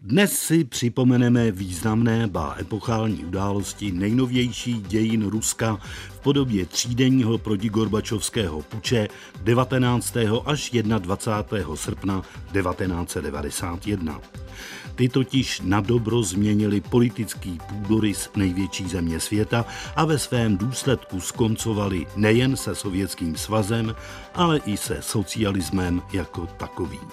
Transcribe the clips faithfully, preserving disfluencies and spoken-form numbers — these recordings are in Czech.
Dnes si připomeneme významné, ba epochální události nejnovější dějin Ruska v podobě třídenního protigorbačovského puče devatenáctého až dvacátého prvního srpna devatenáct set devadesát jedna. Ty totiž nadobro změnili politický půdorys největší země světa a ve svém důsledku skoncovali nejen se Sovětským svazem, ale i se socialismem jako takovým.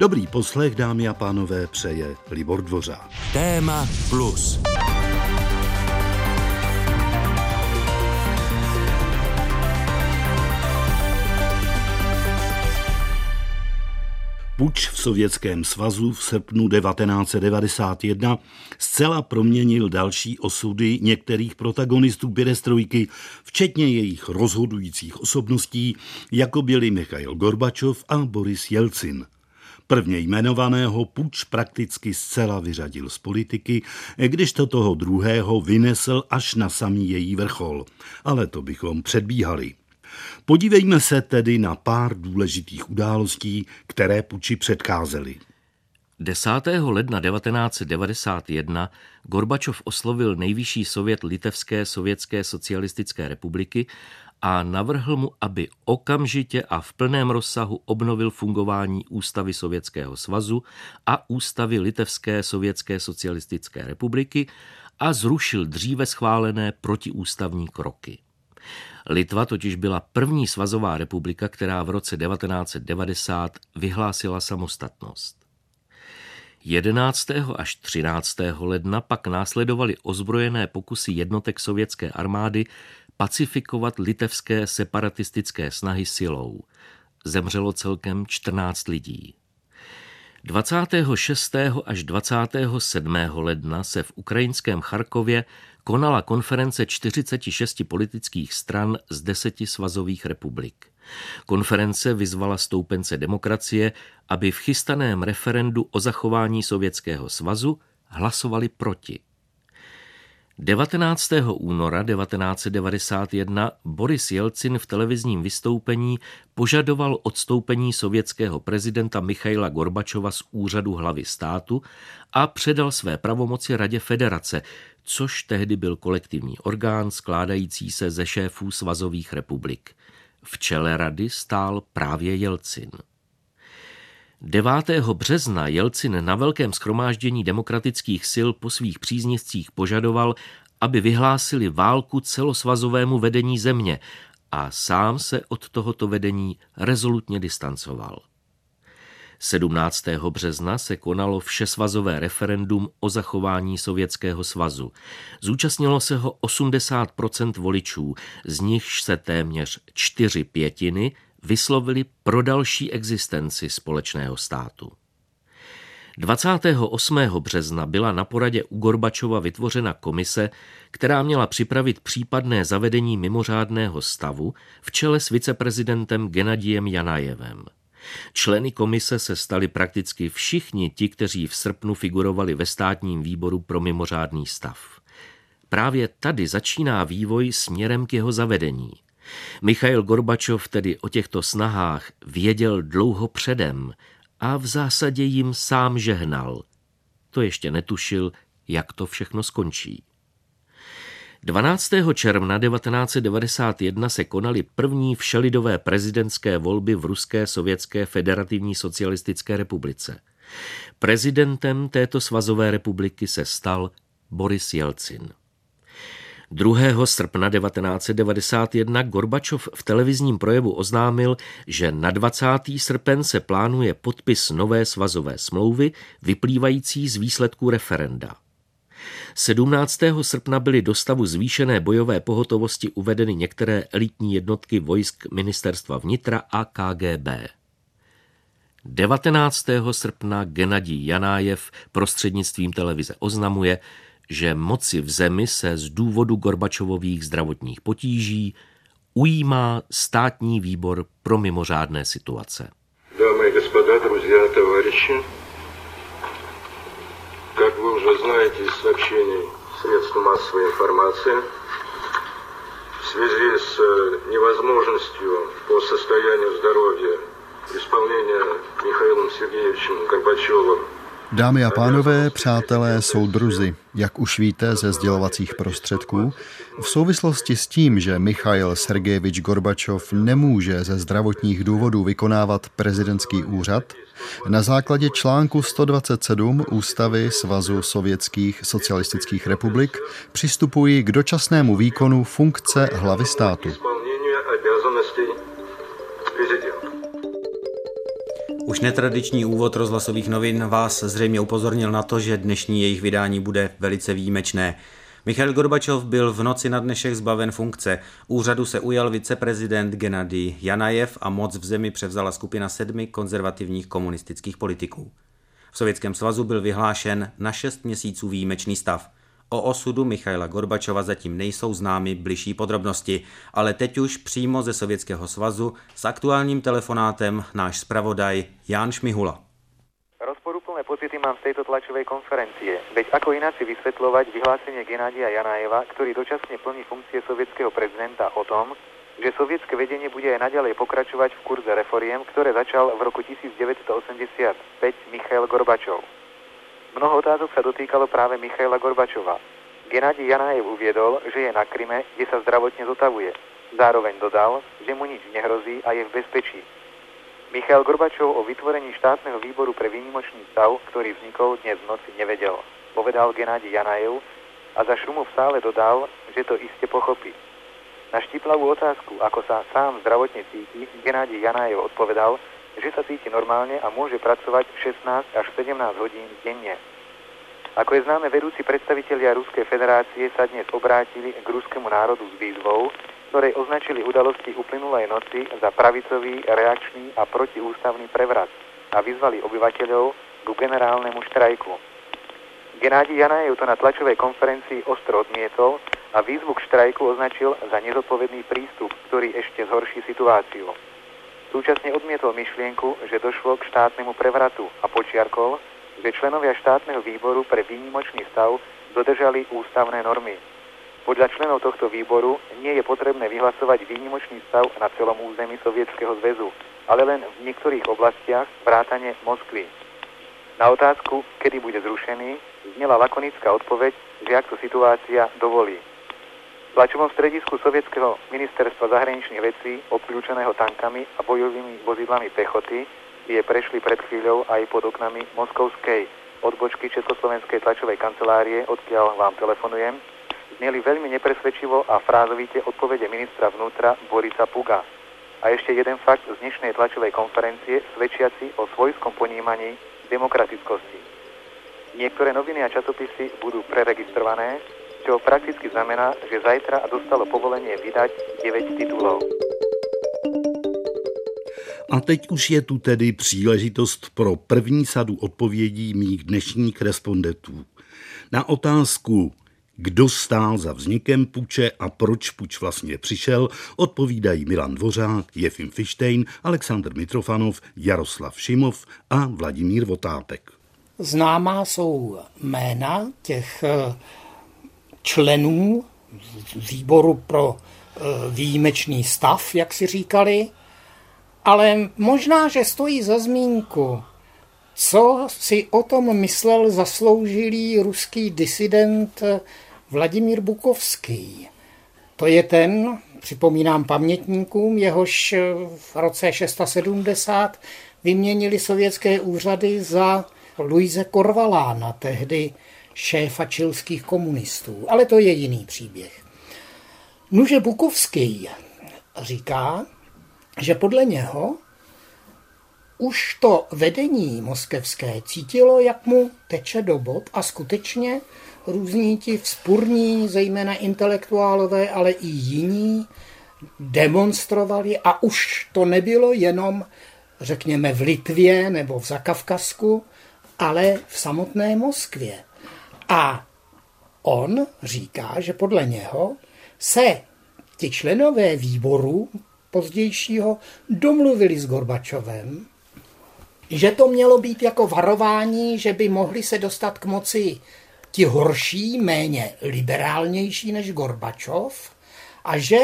Dobrý poslech, dámy a pánové, přeje Libor Dvořák. Téma plus. Puč v Sovětském svazu v srpnu devatenáct set devadesát jedna zcela proměnil další osudy některých protagonistů perestrojky, včetně jejich rozhodujících osobností, jako byli Michail Gorbačov a Boris Jelcin. Prvně jmenovaného puč prakticky zcela vyřadil z politiky, když to toho druhého vynesl až na samý její vrchol. Ale to bychom předbíhali. Podívejme se tedy na pár důležitých událostí, které puči předcházely. desátého ledna devatenáct set devadesát jedna Gorbačov oslovil nejvyšší sovět Litevské sovětské socialistické republiky a navrhl mu, aby okamžitě a v plném rozsahu obnovil fungování ústavy Sovětského svazu a ústavy Litevské sovětské socialistické republiky a zrušil dříve schválené protiústavní kroky. Litva totiž byla první svazová republika, která v roce devatenáct set devadesát vyhlásila samostatnost. jedenáctého až třináctého ledna pak následovaly ozbrojené pokusy jednotek sovětské armády pacifikovat litevské separatistické snahy silou. Zemřelo celkem čtrnáct lidí. dvacátého šestého až dvacátého sedmého ledna se v ukrajinském Charkově konala konference čtyřiceti šesti politických stran z deseti svazových republik. Konference vyzvala stoupence demokracie, aby v chystaném referendu o zachování Sovětského svazu hlasovali proti. devatenáctého února devatenáct set devadesát jedna Boris Jelcin v televizním vystoupení požadoval odstoupení sovětského prezidenta Michaila Gorbačova z úřadu hlavy státu a předal své pravomoci Radě federace, což tehdy byl kolektivní orgán skládající se ze šéfů svazových republik. V čele rady stál právě Jelcin. devátého března Jelcin na velkém shromáždění demokratických sil po svých příznivcích požadoval, aby vyhlásili válku celosvazovému vedení země a sám se od tohoto vedení rezolutně distancoval. sedmnáctého března se konalo všesvazové referendum o zachování Sovětského svazu. Zúčastnilo se ho osmdesát procent voličů, z nichž se téměř čtyři pětiny vyslovili pro další existenci společného státu. dvacátého osmého března byla na poradě u Gorbačova vytvořena komise, která měla připravit případné zavedení mimořádného stavu v čele s viceprezidentem Gennadijem Janajevem. Členy komise se stali prakticky všichni ti, kteří v srpnu figurovali ve státním výboru pro mimořádný stav. Právě tady začíná vývoj směrem k jeho zavedení. Michail Gorbačov tedy o těchto snahách věděl dlouho předem a v zásadě jim sám žehnal. To ještě netušil, jak to všechno skončí. dvanáctého června devatenáct set devadesát jedna se konaly první všelidové prezidentské volby v Ruské sovětské federativní socialistické republice. Prezidentem této svazové republiky se stal Boris Jelcin. druhého srpna devatenáct set devadesát jedna Gorbačov v televizním projevu oznámil, že na dvacátého srpna se plánuje podpis nové svazové smlouvy vyplývající z výsledků referenda. sedmnáctého srpna byly do stavu zvýšené bojové pohotovosti uvedeny některé elitní jednotky vojsk ministerstva vnitra a K G B. devatenáctého srpna Gennadij Janajev prostřednictvím televize oznamuje, že moci v zemi se z důvodu Gorbačovových zdravotních potíží ujímá státní výbor pro mimořádné situace. Dámy a gospoda, druzia, tovaryši, jak vy už znáte z сообщений средств массовой информации, в связи с невозможностью по состоянию здоровья исполнения Михаилом Сергеевичем Горбачевым Dámy a pánové, přátelé, soudruzi, jak už víte ze sdělovacích prostředků, v souvislosti s tím, že Michail Sergejevič Gorbačov nemůže ze zdravotních důvodů vykonávat prezidentský úřad, na základě článku sto dvacet sedm Ústavy Svazu sovětských socialistických republik přistupují k dočasnému výkonu funkce hlavy státu. Už netradiční úvod rozhlasových novin vás zřejmě upozornil na to, že dnešní jejich vydání bude velice výjimečné. Michail Gorbačov byl v noci na dnešek zbaven funkce. Úřadu se ujal viceprezident Gennadij Janajev a moc v zemi převzala skupina sedmi konzervativních komunistických politiků. V Sovětském svazu byl vyhlášen na šest měsíců výjimečný stav. O osudu Michaila Gorbačova zatím nejsou známy bližší podrobnosti, ale teď už přímo ze Sovětského svazu s aktuálním telefonátem náš zpravodaj Ján Šmihula. Rozporuplné pocity mám z tejto tlačovej konferencie. Veď ako ináč si vysvetľovať vyhlásenie Gennadija Janajeva, ktorý dočasne plní funkcie sovětského prezidenta, o tom, že sovětské vedenie bude aj naďalej pokračovať v kurze reforiem, ktoré začal v roku tisíc devět set osmdesát pět Michail Gorbačov. Mnoho otázok sa dotýkalo práve Michaila Gorbačova. Gennadij Janajev uviedol, že je na Kryme, kde sa zdravotne zotavuje. Zároveň dodal, že mu nič nehrozí a je v bezpečí. Michail Gorbačov o vytvorení štátneho výboru pre výnimočný stav, ktorý vznikol dnes v noci, nevedel, povedal Gennadij Janajev a za šumu v sále dodal, že to iste pochopí. Na štiplavú otázku, ako sa sám zdravotne cíti, Gennadij Janajev odpovedal, že sa cíti normálne a môže pracovať šestnásť až sedemnásť hodín denne. Ako je známe, vedúci predstavitelia Ruskej federácie sa dnes obrátili k ruskému národu s výzvou, ktorej označili udalosti uplynulej noci za pravicový, reakčný a protiústavný prevrat a vyzvali obyvateľov k generálnemu štrajku. Gennadij Janajev to na tlačovej konferencii ostro odmietol a výzvu k štrajku označil za nezodpovedný prístup, ktorý ešte zhorší situáciu. Súčasne odmietol myšlienku, že došlo k štátnemu prevratu a počiarkol, že členovia štátneho výboru pre výnimočný stav dodržali ústavné normy. Podľa členov tohto výboru nie je potrebné vyhlasovať výnimočný stav na celom území Sovietskeho zväzu, ale len v niektorých oblastiach vrátane Moskvy. Na otázku, kedy bude zrušený, znela lakonická odpoveď, že ak to situácia dovolí. V tlačovom stredisku Sovětského ministerstva zahraničných vecí, obklúčeného tankami a bojovými vozidlami pechoty, je prešli pred chvíľou aj pod oknami moskovskej odbočky Československej tlačovej kancelárie, odkiaľ vám telefonujem, zneli veľmi nepresvedčivo a frázovite odpovede ministra vnútra Borisa Puga. A ešte jeden fakt z dnešnej tlačovej konferencie, svedčiaci o svojskom ponímaní demokratickosti. Niektoré noviny a časopisy budú preregistrované, čo prakticky znamená, že zajtra dostalo povolenie vydat devět titulů. A teď už je tu tedy příležitost pro první sadu odpovědí mých dnešních respondentů. Na otázku, kdo stál za vznikem puče a proč puč vlastně přišel, odpovídají Milan Dvořák, Jefim Fištejn, Aleksandr Mitrofanov, Jaroslav Šimov a Vladimír Votápek. Známá jsou jména těch členů výboru pro výjimečný stav, jak si říkali, ale možná, že stojí za zmínku, co si o tom myslel zasloužilý ruský disident Vladimír Bukovský. To je ten, připomínám pamětníkům, jehož v roce sedmdesát šest vyměnili sovětské úřady za Luise Korvalána, tehdy šéfa čilských komunistů. Ale to je jiný příběh. Nuže Bukovský říká, že podle něho už to vedení moskevské cítilo, jak mu teče do bob, a skutečně různí ti vzpurní, zejména intelektuálové, ale i jiní, demonstrovali a už to nebylo jenom, řekněme, v Litvě nebo v Zakavkazsku, ale v samotné Moskvě. A on říká, že podle něho se ti členové výboru pozdějšího domluvili s Gorbačovem, že to mělo být jako varování, že by mohli se dostat k moci ti horší, méně liberálnější než Gorbačov, a že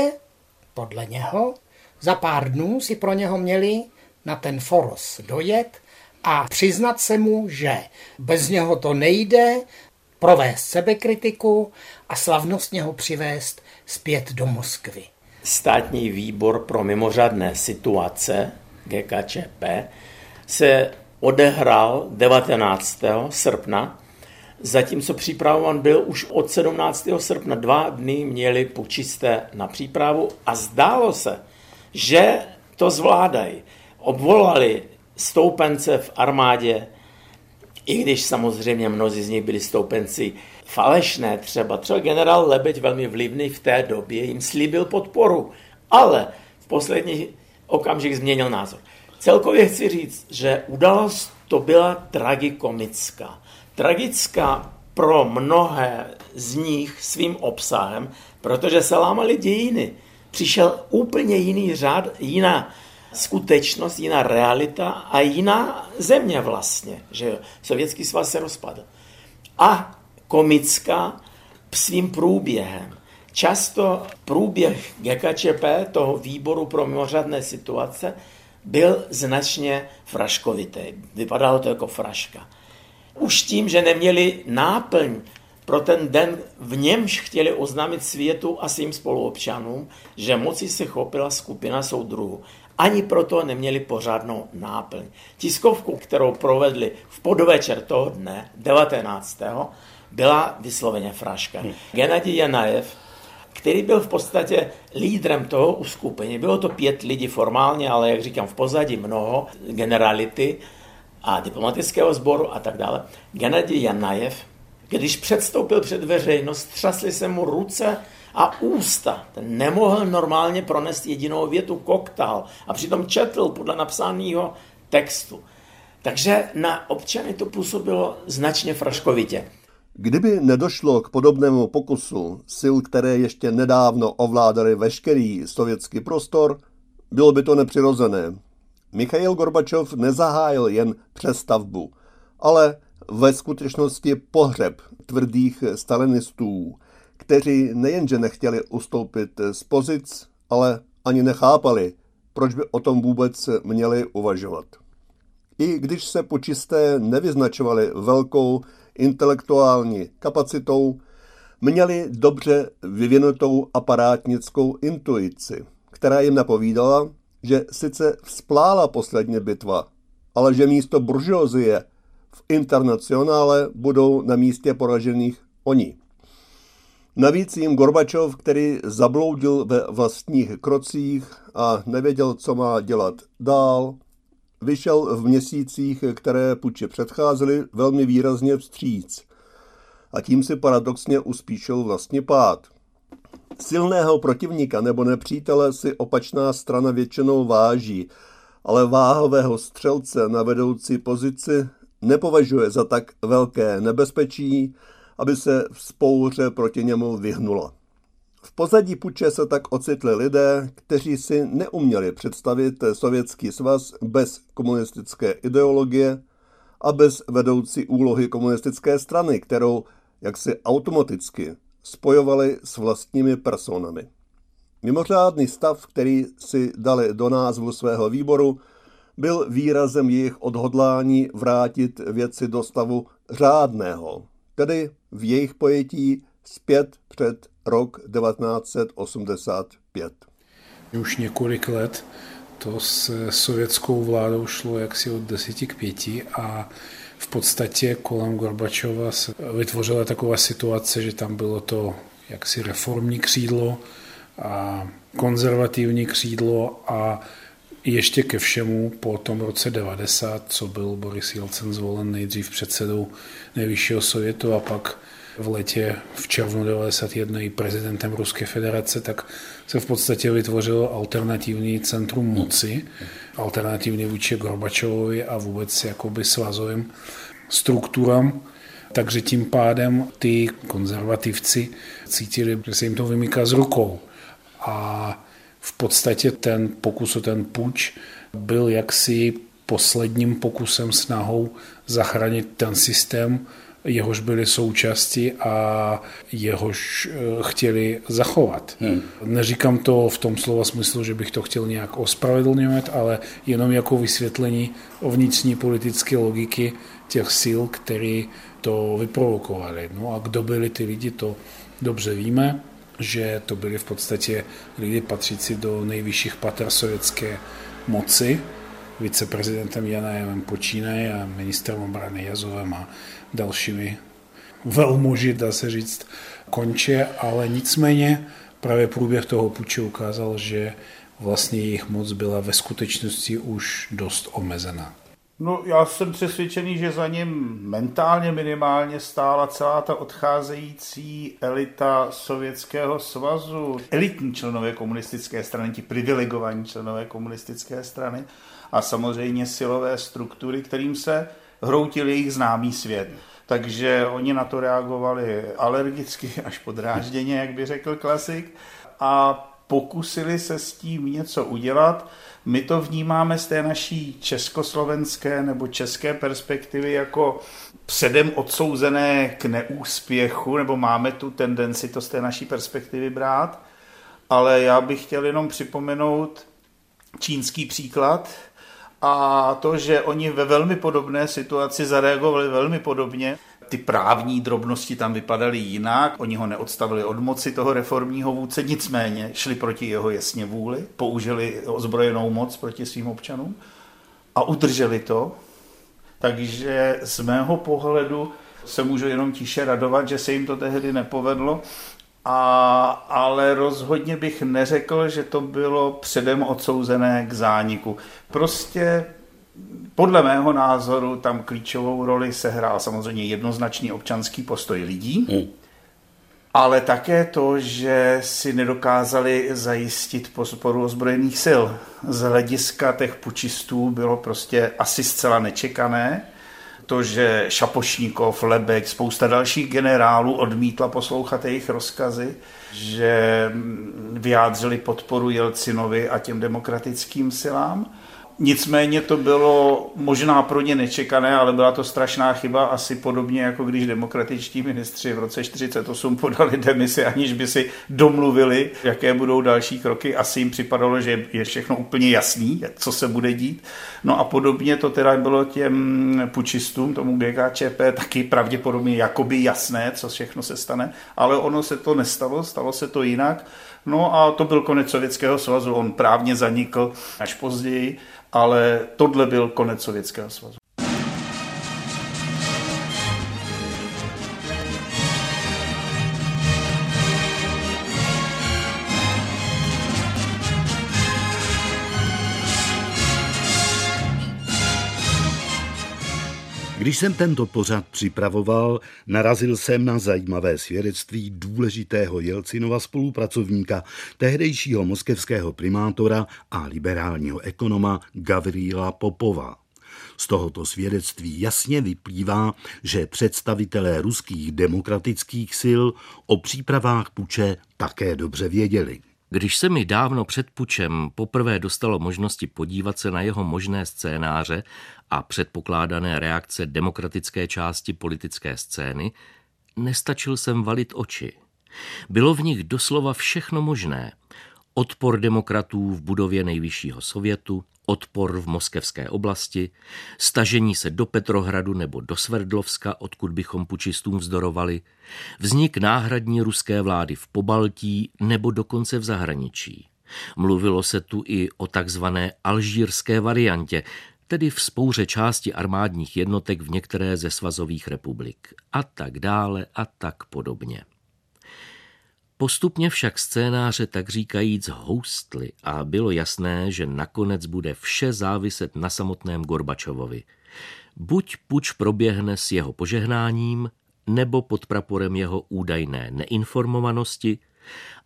podle něho za pár dnů si pro něho měli na ten Foros dojet a přiznat se mu, že bez něho to nejde, provést sebekritiku a slavnostně ho přivést zpět do Moskvy. Státní výbor pro mimořádné situace G K Č P se odehrál devatenáctého srpna, zatímco připravovan byl už od sedmnáctého srpna. Dva dny měli počisté na přípravu a zdálo se, že to zvládají. Obvolali stoupence v armádě, i když samozřejmě mnozí z nich byli stoupenci falešné, třeba třeba generál Lebek, velmi vlivný v té době, jim slíbil podporu, ale v poslední okamžik změnil názor. Celkově chci říct, že událost to byla tragikomická. Tragická pro mnohé z nich svým obsahem, protože se lámaly dějiny. Přišel úplně jiný řád, jiná skutečnost, jiná realita a jiná země vlastně, že Sovětský svaz se rozpadl. A komická svým průběhem. Často průběh G K Č P, toho výboru pro mimořádné situace, byl značně fraškovitý. Vypadalo to jako fraška. Už tím, že neměli náplň pro ten den, v němž chtěli oznámit světu a svým spoluobčanům, že moci se chopila skupina soudruhů. Ani proto neměli pořádnou náplň. Tiskovku, kterou provedli v podvečer toho dne, devatenáctého byla vysloveně fraška. Hmm. Gennadij Janajev, který byl v podstatě lídrem toho uskupení, bylo to pět lidí formálně, ale jak říkám, v pozadí mnoho generality a diplomatického sboru a tak dále. Gennadij Janajev, když předstoupil před veřejnost, třasly se mu ruce a ústa. Ten nemohl normálně pronést jedinou větu, koktal a přitom četl podle napsaného textu. Takže na občany to působilo značně fraškovitě. Kdyby nedošlo k podobnému pokusu sil, které ještě nedávno ovládaly veškerý sovětský prostor, bylo by to nepřirozené. Michail Gorbačov nezahájil jen přestavbu, ale ve skutečnosti pohřeb tvrdých stalinistů, kteří nejenže nechtěli ustoupit z pozic, ale ani nechápali, proč by o tom vůbec měli uvažovat. I když se počisté nevyznačovali velkou intelektuální kapacitou, měli dobře vyvinutou aparátnickou intuici, která jim napovídala, že sice vzplála poslední bitva, ale že místo buržoazie v internacionále budou na místě poražených oni. Navíc jim Gorbačov, který zabloudil ve vlastních krocích a nevěděl, co má dělat dál, vyšel v měsících, které puči předcházely, velmi výrazně vstříc a tím si paradoxně uspíšil vlastní pád. Silného protivníka nebo nepřítele si opačná strana většinou váží, ale váhového střelce na vedoucí pozici nepovažuje za tak velké nebezpečí, aby se vzpouře proti němu vyhnula. V pozadí puče se tak ocitli lidé, kteří si neuměli představit Sovětský svaz bez komunistické ideologie a bez vedoucí úlohy komunistické strany, kterou jaksi automaticky spojovali s vlastními personami. Mimořádný stav, který si dali do názvu svého výboru, byl výrazem jejich odhodlání vrátit věci do stavu řádného, tedy v jejich pojetí zpět před rok devatenáct set osmdesát pět. Už několik let to s sovětskou vládou šlo jaksi od deseti k pěti a v podstatě kolem Gorbačova se vytvořila taková situace, že tam bylo to jaksi reformní křídlo a konzervativní křídlo a ještě ke všemu po tom roce devadesát, co byl Boris Jelcin zvolen nejdřív předsedou nejvyššího sovětu a pak v letě v červnu devadesát jedna i prezidentem Ruské federace, tak se v podstatě vytvořilo alternativní centrum moci, alternativní vůči Gorbačovovi a vůbec jakoby svazovým strukturám. Takže tím pádem ty konzervativci cítili, že se jim to vymyká z rukou. A v podstatě ten pokus o ten puč byl jaksi posledním pokusem, snahou zachránit ten systém, jehož byli součástí a jehož chtěli zachovat. Hmm. Neříkám to v tom slova smyslu, že bych to chtěl nějak ospravedlňovat, ale jenom jako vysvětlení o vnitřní politické logiky těch sil, které to vyprovokovali. No a kdo byli ty lidi, to dobře víme, že to byli v podstatě lidi patřící do nejvyšších patr sovětské moci, viceprezidentem Janajevem počínaje a ministrem obrany Jázovem a dalšími velmuži, dá se říct, konče, ale nicméně právě průběh toho puče ukázal, že vlastně jejich moc byla ve skutečnosti už dost omezená. No, já jsem přesvědčený, že za ním mentálně minimálně stála celá ta odcházející elita Sovětského svazu, elitní členové komunistické strany, ti privilegovaní členové komunistické strany a samozřejmě silové struktury, kterým se hroutil jejich známý svět. Takže oni na to reagovali alergicky až podrážděně, jak by řekl klasik, a pokusili se s tím něco udělat. My to vnímáme z té naší československé nebo české perspektivy jako předem odsouzené k neúspěchu, nebo máme tu tendenci to z té naší perspektivy brát, ale já bych chtěl jenom připomenout čínský příklad a to, že oni ve velmi podobné situaci zareagovali velmi podobně. Ty právní drobnosti tam vypadaly jinak, oni ho neodstavili od moci toho reformního vůdce, nicméně šli proti jeho jasně vůli, použili ozbrojenou moc proti svým občanům a udrželi to. Takže z mého pohledu se můžu jenom tiše radovat, že se jim to tehdy nepovedlo, a, ale rozhodně bych neřekl, že to bylo předem odsouzené k zániku. Prostě podle mého názoru tam klíčovou roli sehrál samozřejmě jednoznačný občanský postoj lidí, hmm. ale také to, že si nedokázali zajistit podporu ozbrojených sil. Z hlediska těch pučistů bylo prostě asi zcela nečekané to, že Šapošníkov, Lebek, spousta dalších generálů odmítla poslouchat jejich rozkazy, že vyjádřili podporu Jelcinovi a těm demokratickým silám. Nicméně to bylo možná pro ně nečekané, ale byla to strašná chyba, asi podobně jako když demokratičtí ministři v roce čtyřicet osm podali demisi, aniž by si domluvili, jaké budou další kroky. Asi jim připadalo, že je všechno úplně jasný, co se bude dít. No a podobně to teda bylo těm pučistům, tomu G K Č P, taky pravděpodobně jakoby jasné, co všechno se stane, ale ono se to nestalo, stalo se to jinak. No a to byl konec Sovětského svazu, on právně zanikl až později, ale tohle byl konec Sovětského svazu. Když jsem tento pořad připravoval, narazil jsem na zajímavé svědectví důležitého Jelcinova spolupracovníka, tehdejšího moskevského primátora a liberálního ekonoma Gavriila Popova. Z tohoto svědectví jasně vyplývá, že představitelé ruských demokratických sil o přípravách puče také dobře věděli. Když se mi dávno před pučem poprvé dostalo možnosti podívat se na jeho možné scénáře a předpokládané reakce demokratické části politické scény, nestačil jsem valit oči. Bylo v nich doslova všechno možné. Odpor demokratů v budově nejvyššího sovětu, odpor v moskevské oblasti, stažení se do Petrohradu nebo do Sverdlovska, odkud bychom pučistům vzdorovali, vznik náhradní ruské vlády v Pobaltí nebo dokonce v zahraničí. Mluvilo se tu i o takzvané alžírské variantě, tedy vzpouře části armádních jednotek v některé ze svazových republik a tak dále a tak podobně. Postupně však scénáře tak říkajíc houstly a bylo jasné, že nakonec bude vše záviset na samotném Gorbačovovi. Buď puč proběhne s jeho požehnáním, nebo pod praporem jeho údajné neinformovanosti,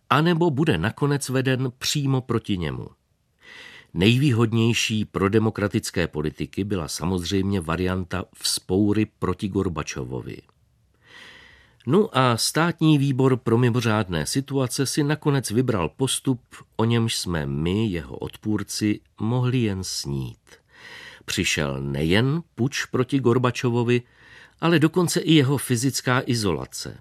anebo bude nakonec veden přímo proti němu. Nejvýhodnější pro demokratické politiky byla samozřejmě varianta vzpoury proti Gorbačovovi. No a státní výbor pro mimořádné situace si nakonec vybral postup, o němž jsme my, jeho odpůrci, mohli jen snít. Přišel nejen puč proti Gorbačovovi, ale dokonce i jeho fyzická izolace.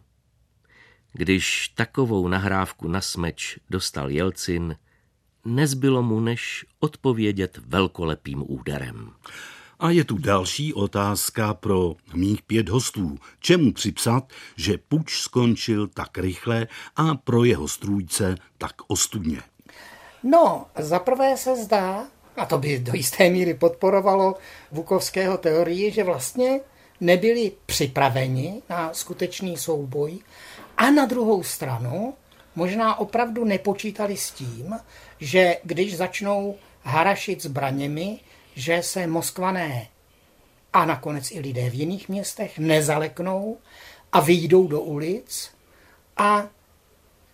Když takovou nahrávku na smeč dostal Jelcin, nezbylo mu než odpovědět velkolepým úderem. A je tu další otázka pro mých pět hostů. Čemu připsat, že puč skončil tak rychle a pro jeho strůjce tak ostudně? No, zaprvé se zdá, a to by do jisté míry podporovalo Bukovského teorii, že vlastně nebyli připraveni na skutečný souboj a na druhou stranu možná opravdu nepočítali s tím, že když začnou harašit zbraněmi, že se Moskvané a nakonec i lidé v jiných městech nezaleknou a vyjdou do ulic, a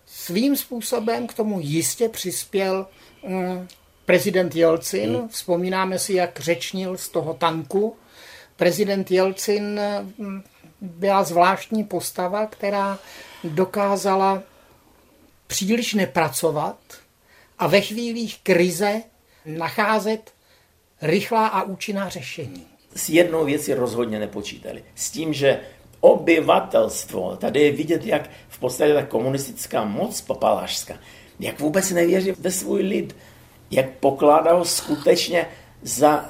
svým způsobem k tomu jistě přispěl mm, prezident Jelcin. Vzpomínáme si, jak řečnil z toho tanku. Prezident Jelcin byla zvláštní postava, která dokázala příliš nepracovat a ve chvílích krize nacházet rychlá a účinná řešení. S jednou věcí rozhodně nepočítali. S tím, že obyvatelstvo, tady je vidět, jak v podstatě ta komunistická moc papalášská, jak vůbec nevěří ve svůj lid, jak pokládá ho skutečně za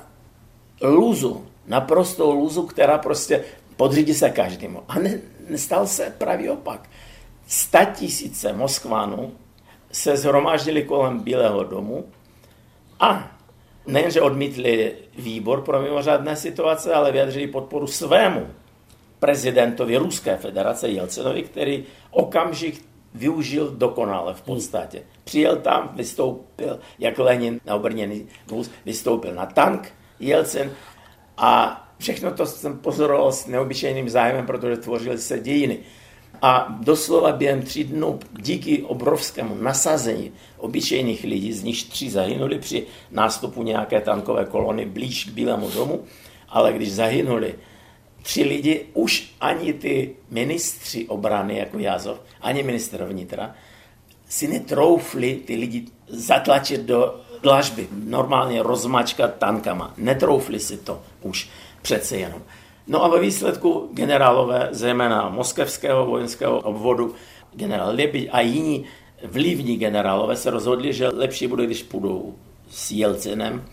lůzu, naprostou lůzu, která prostě podřídí se každému. A ne, nestal se pravý opak. Statisíce Moskvanů se shromáždili kolem Bílého domu a nejenže odmítli výbor pro mimořádné situace, ale vyjadřili podporu svému prezidentovi Ruské federace Jelcinovi, který okamžik využil dokonale v podstatě. Přijel tam, vystoupil, jak Lenin na obrněný vůz, vystoupil na tank Jelcin, a všechno to jsem pozoroval s neobyčejným zájmem, protože tvořily se dějiny. A doslova během tří dnů díky obrovskému nasazení obyčejných lidí, z nich tři zahynuli při nástupu nějaké tankové kolony blíž k Bílému domu, ale když zahynuli tři lidi, už ani ty ministři obrany, jako Jázov, ani ministr vnitra, si netroufli ty lidi zatlačit do dlažby, normálně rozmačkat tankama. Netroufli si to už přece jenom. No a ve výsledku generálové, zejména moskevského vojenského obvodu, generál Lebek a jiní vlivní generálové se rozhodli, že lepší bude, když půjdou s Jelcinem,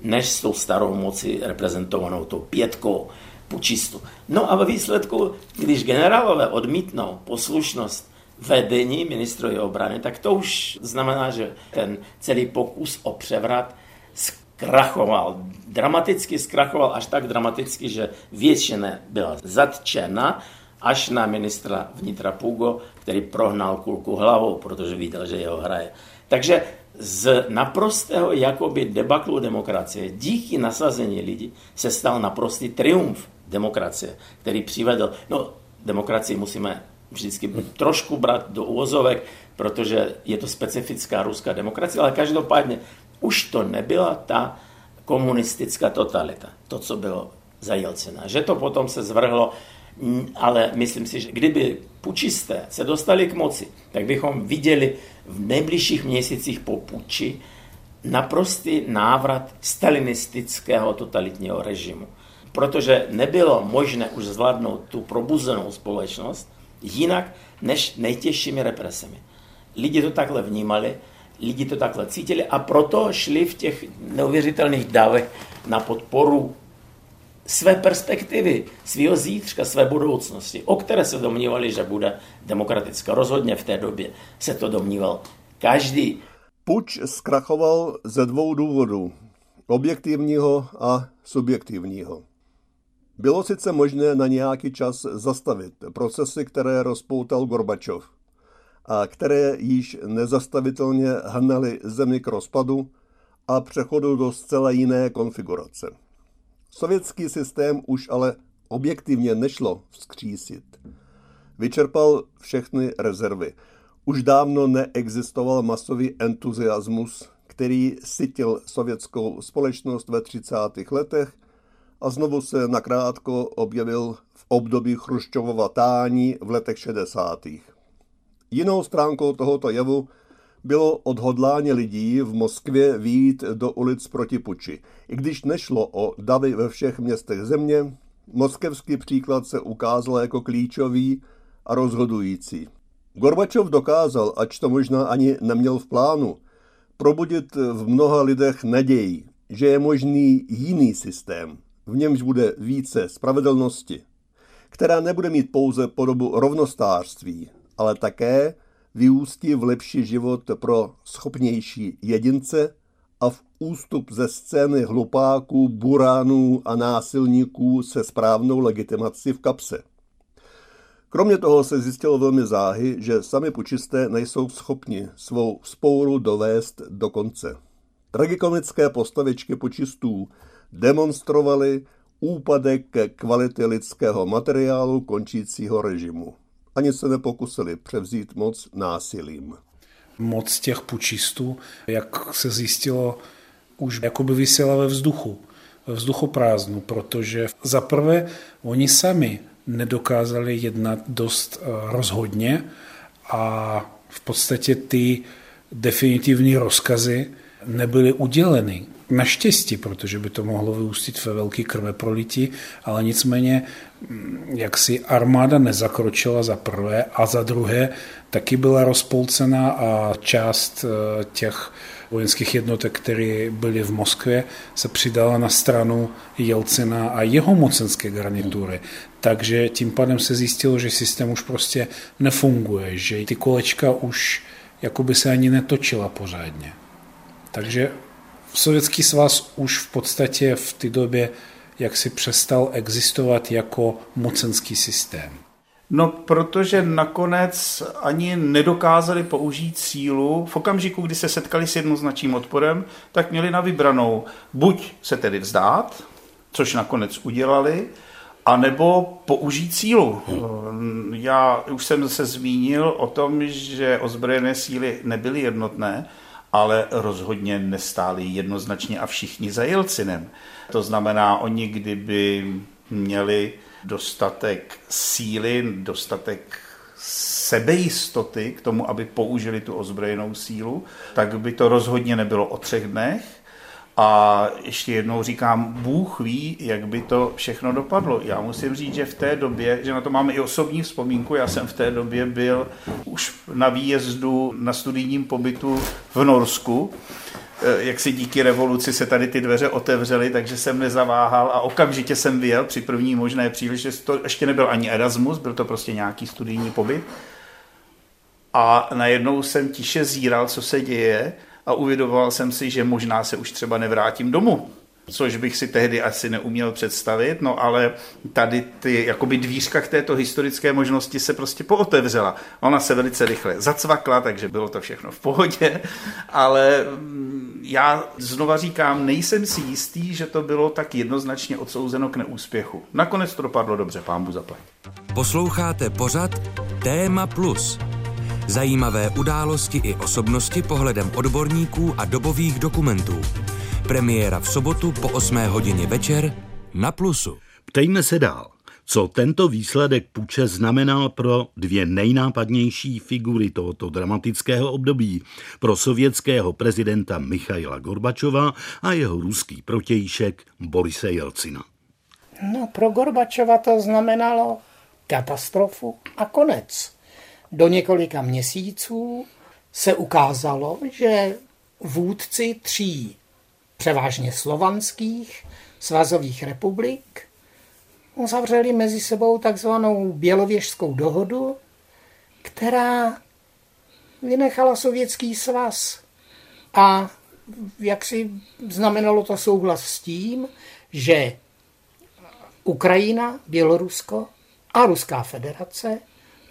než s tou starou mocí reprezentovanou tou pětkou pučistů. No a ve výsledku, když generálové odmítnou poslušnost vedení ministrovi obrany, tak to už znamená, že ten celý pokus o převrat zkrachoval, dramaticky zkrachoval, až tak dramaticky, že většina byla zatčena, až na ministra vnitra Pugo, který prohnal kulku hlavou, protože viděl, že jeho hraje. Takže z naprostého jakoby debaklu demokracie, díky nasazení lidí, se stal naprostý triumf demokracie, který přivedl, no demokracii musíme vždycky trošku brát do uvozovek, protože je to specifická ruská demokracie, ale každopádně už to nebyla ta komunistická totalita, to, co bylo za Jelcina. Že to potom se zvrhlo, ale myslím si, že kdyby pučisté se dostali k moci, tak bychom viděli v nejbližších měsících po puči naprostý návrat stalinistického totalitního režimu. Protože nebylo možné už zvládnout tu probuzenou společnost jinak než nejtěžšími represemi. Lidi to takhle vnímali, lidi to takhle cítili, a proto šli v těch neuvěřitelných dávech na podporu své perspektivy, svého zítřka, své budoucnosti, o které se domnívali, že bude demokratická. Rozhodně v té době se to domníval každý. Puč zkrachoval ze dvou důvodů, objektivního a subjektivního. Bylo sice možné na nějaký čas zastavit procesy, které rozpoutal Gorbačov a které již nezastavitelně hnaly zemi k rozpadu a přechodu do zcela jiné konfigurace. Sovětský systém už ale objektivně nešlo vzkřísit. Vyčerpal všechny rezervy. Už dávno neexistoval masový entuziasmus, který sytil sovětskou společnost ve třicátých letech a znovu se nakrátko objevil v období Chruščovova tání v letech šedesátých. Jinou stránkou tohoto jevu bylo odhodlání lidí v Moskvě vyjít do ulic proti puči. I když nešlo o davy ve všech městech země, Moskevský příklad se ukázal jako klíčový a rozhodující. Gorbačov dokázal, ač to možná ani neměl v plánu, probudit v mnoha lidech naději, že je možný jiný systém, v němž bude více spravedlnosti, která nebude mít pouze podobu rovnostářství, ale také vyústí v lepší život pro schopnější jedince a v ústup ze scény hlupáků, buránů a násilníků se správnou legitimací v kapse. Kromě toho se zjistilo velmi záhy, že sami pučisté nejsou schopni svou spouru dovést do konce. Tragikomické postavičky pučistů demonstrovaly úpadek kvality lidského materiálu končícího režimu. Ani se nepokusili převzít moc násilím. Moc těch pučistů, jak se zjistilo, už jakoby visela ve vzduchu, ve vzduchoprázdnu, protože zaprvé oni sami nedokázali jednat dost rozhodně a v podstatě ty definitivní rozkazy nebyly uděleny. Naštěstí, protože by to mohlo vyústit ve velký krveprolití, ale nicméně jaksi armáda nezakročila za prvé a za druhé taky byla rozpolcená a část těch vojenských jednotek, které byly v Moskvě, se přidala na stranu Jelcina a jeho mocenské garnitury. Takže tím pádem se zjistilo, že systém už prostě nefunguje, že ty kolečka už jakoby se ani netočila pořádně. Takže Sovětský svaz už v podstatě v té době jaksi přestal existovat jako mocenský systém. No, protože nakonec ani nedokázali použít sílu. V okamžiku, kdy se setkali s jednoznačným odporem, tak měli na vybranou buď se tedy vzdát, což nakonec udělali, anebo použít sílu. Hmm. Já už jsem se zmínil o tom, že ozbrojené síly nebyly jednotné, ale rozhodně nestáli jednoznačně a všichni za Jelcinem. To znamená, oni kdyby měli dostatek síly, dostatek sebejistoty k tomu, aby použili tu ozbrojenou sílu, tak by to rozhodně nebylo o třech dnech. A ještě jednou říkám, Bůh ví, jak by to všechno dopadlo. Já musím říct, že v té době, že na to máme i osobní vzpomínku, já jsem v té době byl už na výjezdu, na studijním pobytu v Norsku, jak si díky revoluci se tady ty dveře otevřely, takže jsem nezaváhal a okamžitě jsem vyjel při první možné příležitosti. To ještě nebyl ani Erasmus, byl to prostě nějaký studijní pobyt. A najednou jsem tiše zíral, co se děje, a uvědomoval jsem si, že možná se už třeba nevrátím domů, což bych si tehdy asi neuměl představit, no ale tady ty jakoby dvířka k této historické možnosti se prostě pootevřela. Ona se velice rychle zacvakla, takže bylo to všechno v pohodě, ale já znova říkám, nejsem si jistý, že to bylo tak jednoznačně odsouzeno k neúspěchu. Nakonec to dopadlo dobře, pánbu zaplať. Posloucháte pořad Téma plus. Zajímavé události i osobnosti pohledem odborníků a dobových dokumentů. Premiéra v sobotu po osmé hodině večer na Plusu. Ptejme se dál, co tento výsledek puče znamenal pro dvě nejnápadnější figury tohoto dramatického období, pro sovětského prezidenta Michaila Gorbačova a jeho ruský protějšek Borise Jelcina. No, pro Gorbačova to znamenalo katastrofu a konec. Do několika měsíců se ukázalo, že vůdci tří převážně slovanských svazových republik uzavřeli mezi sebou takzvanou Bělověžskou dohodu, která vynechala Sovětský svaz. A jaksi znamenalo to souhlas s tím, že Ukrajina, Bělorusko a Ruská federace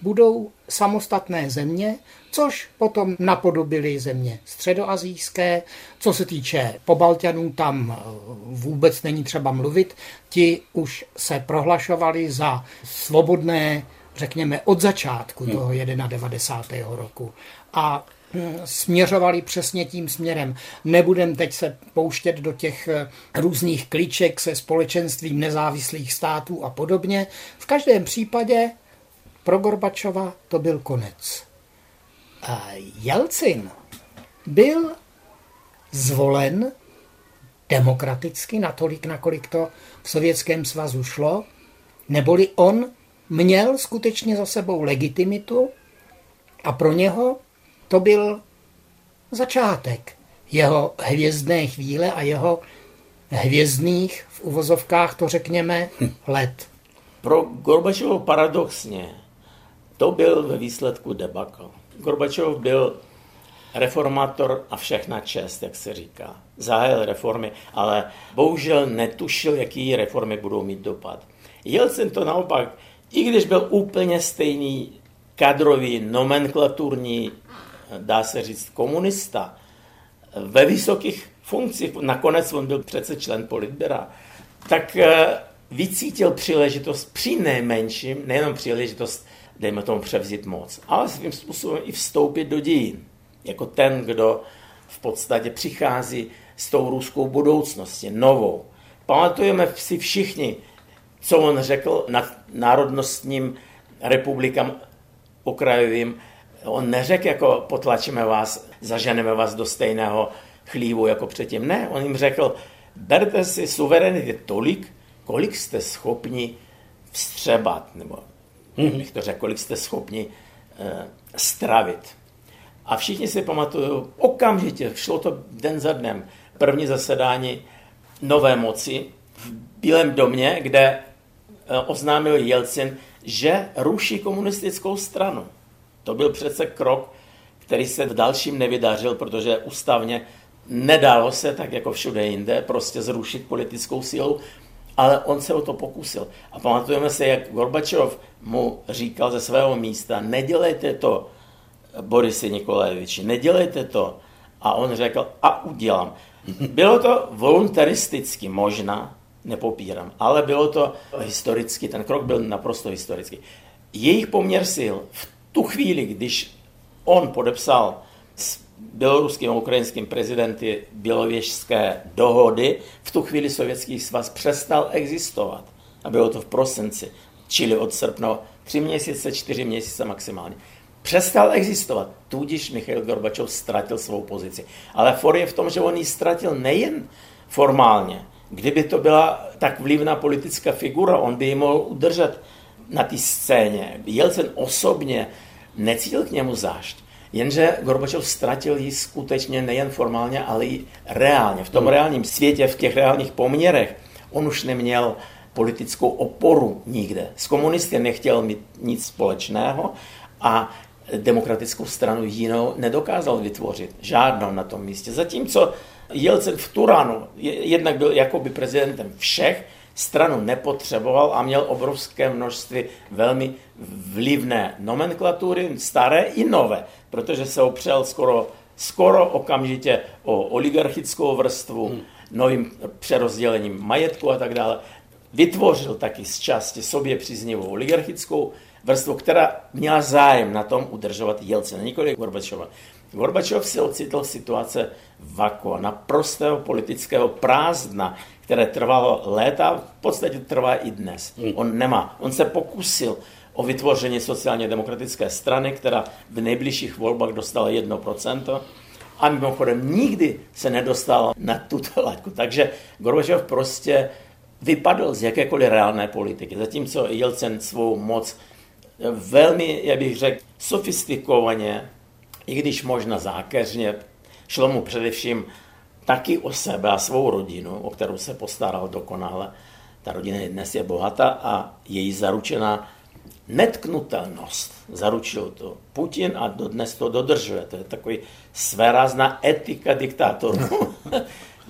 budou samostatné země, což potom napodobily země středoasijské. Co se týče Pobalťanů, tam vůbec není třeba mluvit. Ti už se prohlašovali za svobodné, řekněme, od začátku toho devadesátého prvního roku. A směřovali přesně tím směrem. Nebudem teď se pouštět do těch různých kliček se společenstvím nezávislých států a podobně. V každém případě pro Gorbačova to byl konec. A Jelcin byl zvolen demokraticky, natolik, nakolik to v Sovětském svazu šlo, Neboli on měl skutečně za sebou legitimitu a pro něho to byl začátek jeho hvězdné chvíle a jeho hvězdných, v uvozovkách to řekněme, let. Pro Gorbačova paradoxně to byl ve výsledku debakl. Gorbačov byl reformátor a všechna čest, jak se říká. Zahájil reformy, ale bohužel netušil, jaký reformy budou mít dopad. Jelcin to naopak, i když byl úplně stejný kadrový, nomenklaturní, dá se říct, komunista, ve vysokých funkcích, nakonec on byl přece člen politbyra, tak vycítil příležitost při nejmenším, nejenom příležitost, dejme tomu převzít moc, ale svým způsobem i vstoupit do dějin. Jako ten, kdo v podstatě přichází s tou ruskou budoucností, novou. Pamatujeme si všichni, co on řekl nad národnostním republikám okrajovým. On neřekl, jako potlačíme vás, zaženeme vás do stejného chlívu jako předtím. Ne, on jim řekl, berte si suverenity tolik, kolik jste schopni vstřebat, nebo bych to řekl, kolik jste schopni e, stravit. A všichni si pamatují, okamžitě, šlo to den za dnem, první zasedání nové moci v Bílém domě, kde oznámil Jelcin, že ruší komunistickou stranu. To byl přece krok, který se v dalším nevydařil, protože ústavně nedalo se, tak jako všude jinde, prostě zrušit politickou sílu, ale on se o to pokusil. A pamatujeme se, jak Gorbačov mu říkal ze svého místa, nedělejte to, Borisi Nikolajeviči, nedělejte to. A on řekl, a udělám. Bylo to voluntaristicky možná, nepopírám, ale bylo to historicky, ten krok byl naprosto historický. Jejich poměr sil v tu chvíli, když on podepsal s běloruským a ukrajinským prezidenty Bělověžské dohody, v tu chvíli Sovětský svaz přestal existovat. A bylo to v prosinci, čili od srpna tři měsíce, čtyři měsíce maximálně. Přestal existovat, tudíž Michail Gorbačov ztratil svou pozici. Ale for je v tom, že on ji ztratil nejen formálně. Kdyby to byla tak vlivná politická figura, on by ji mohl udržet na té scéně. Jelcin osobně necítil k němu zášť. Jenže Gorbačov ztratil ji skutečně nejen formálně, ale i reálně. V tom reálním světě, v těch reálních poměrech, on už neměl politickou oporu nikde. S komunisty nechtěl mít nic společného a demokratickou stranu jinou nedokázal vytvořit. Žádnou na tom místě. Zatímco Jelcin v Turánu jednak byl jakoby prezidentem všech, stranu nepotřeboval a měl obrovské množství velmi vlivné nomenklatury, staré i nové, protože se opřel skoro, skoro okamžitě o oligarchickou vrstvu, novým přerozdělením majetku a tak dále. Vytvořil taky z části sobě příznivou oligarchickou vrstvu, která měla zájem na tom udržovat Jelcina, nikoli Gorbačova. Gorbačov se ocitl v situaci vakua, naprostého politického prázdna, které trvalo léta, v podstatě trvá i dnes. On nemá. On se pokusil o vytvoření sociálně demokratické strany, která v nejbližších volbách dostala jedno procento a mimochodem nikdy se nedostala na tuto laťku. Takže Gorbačov prostě vypadl z jakékoliv reálné politiky, zatímco Jelcin svou moc velmi, já bych řekl, sofistikovaně, i když možná zákeřně, šlo mu především taky o sebe a svou rodinu, o kterou se postaral dokonale. Ta rodina dnes je bohatá a její zaručená netknutelnost. Zaručil to Putin a dodnes to dodržuje. To je takový svérázná etika diktátorů.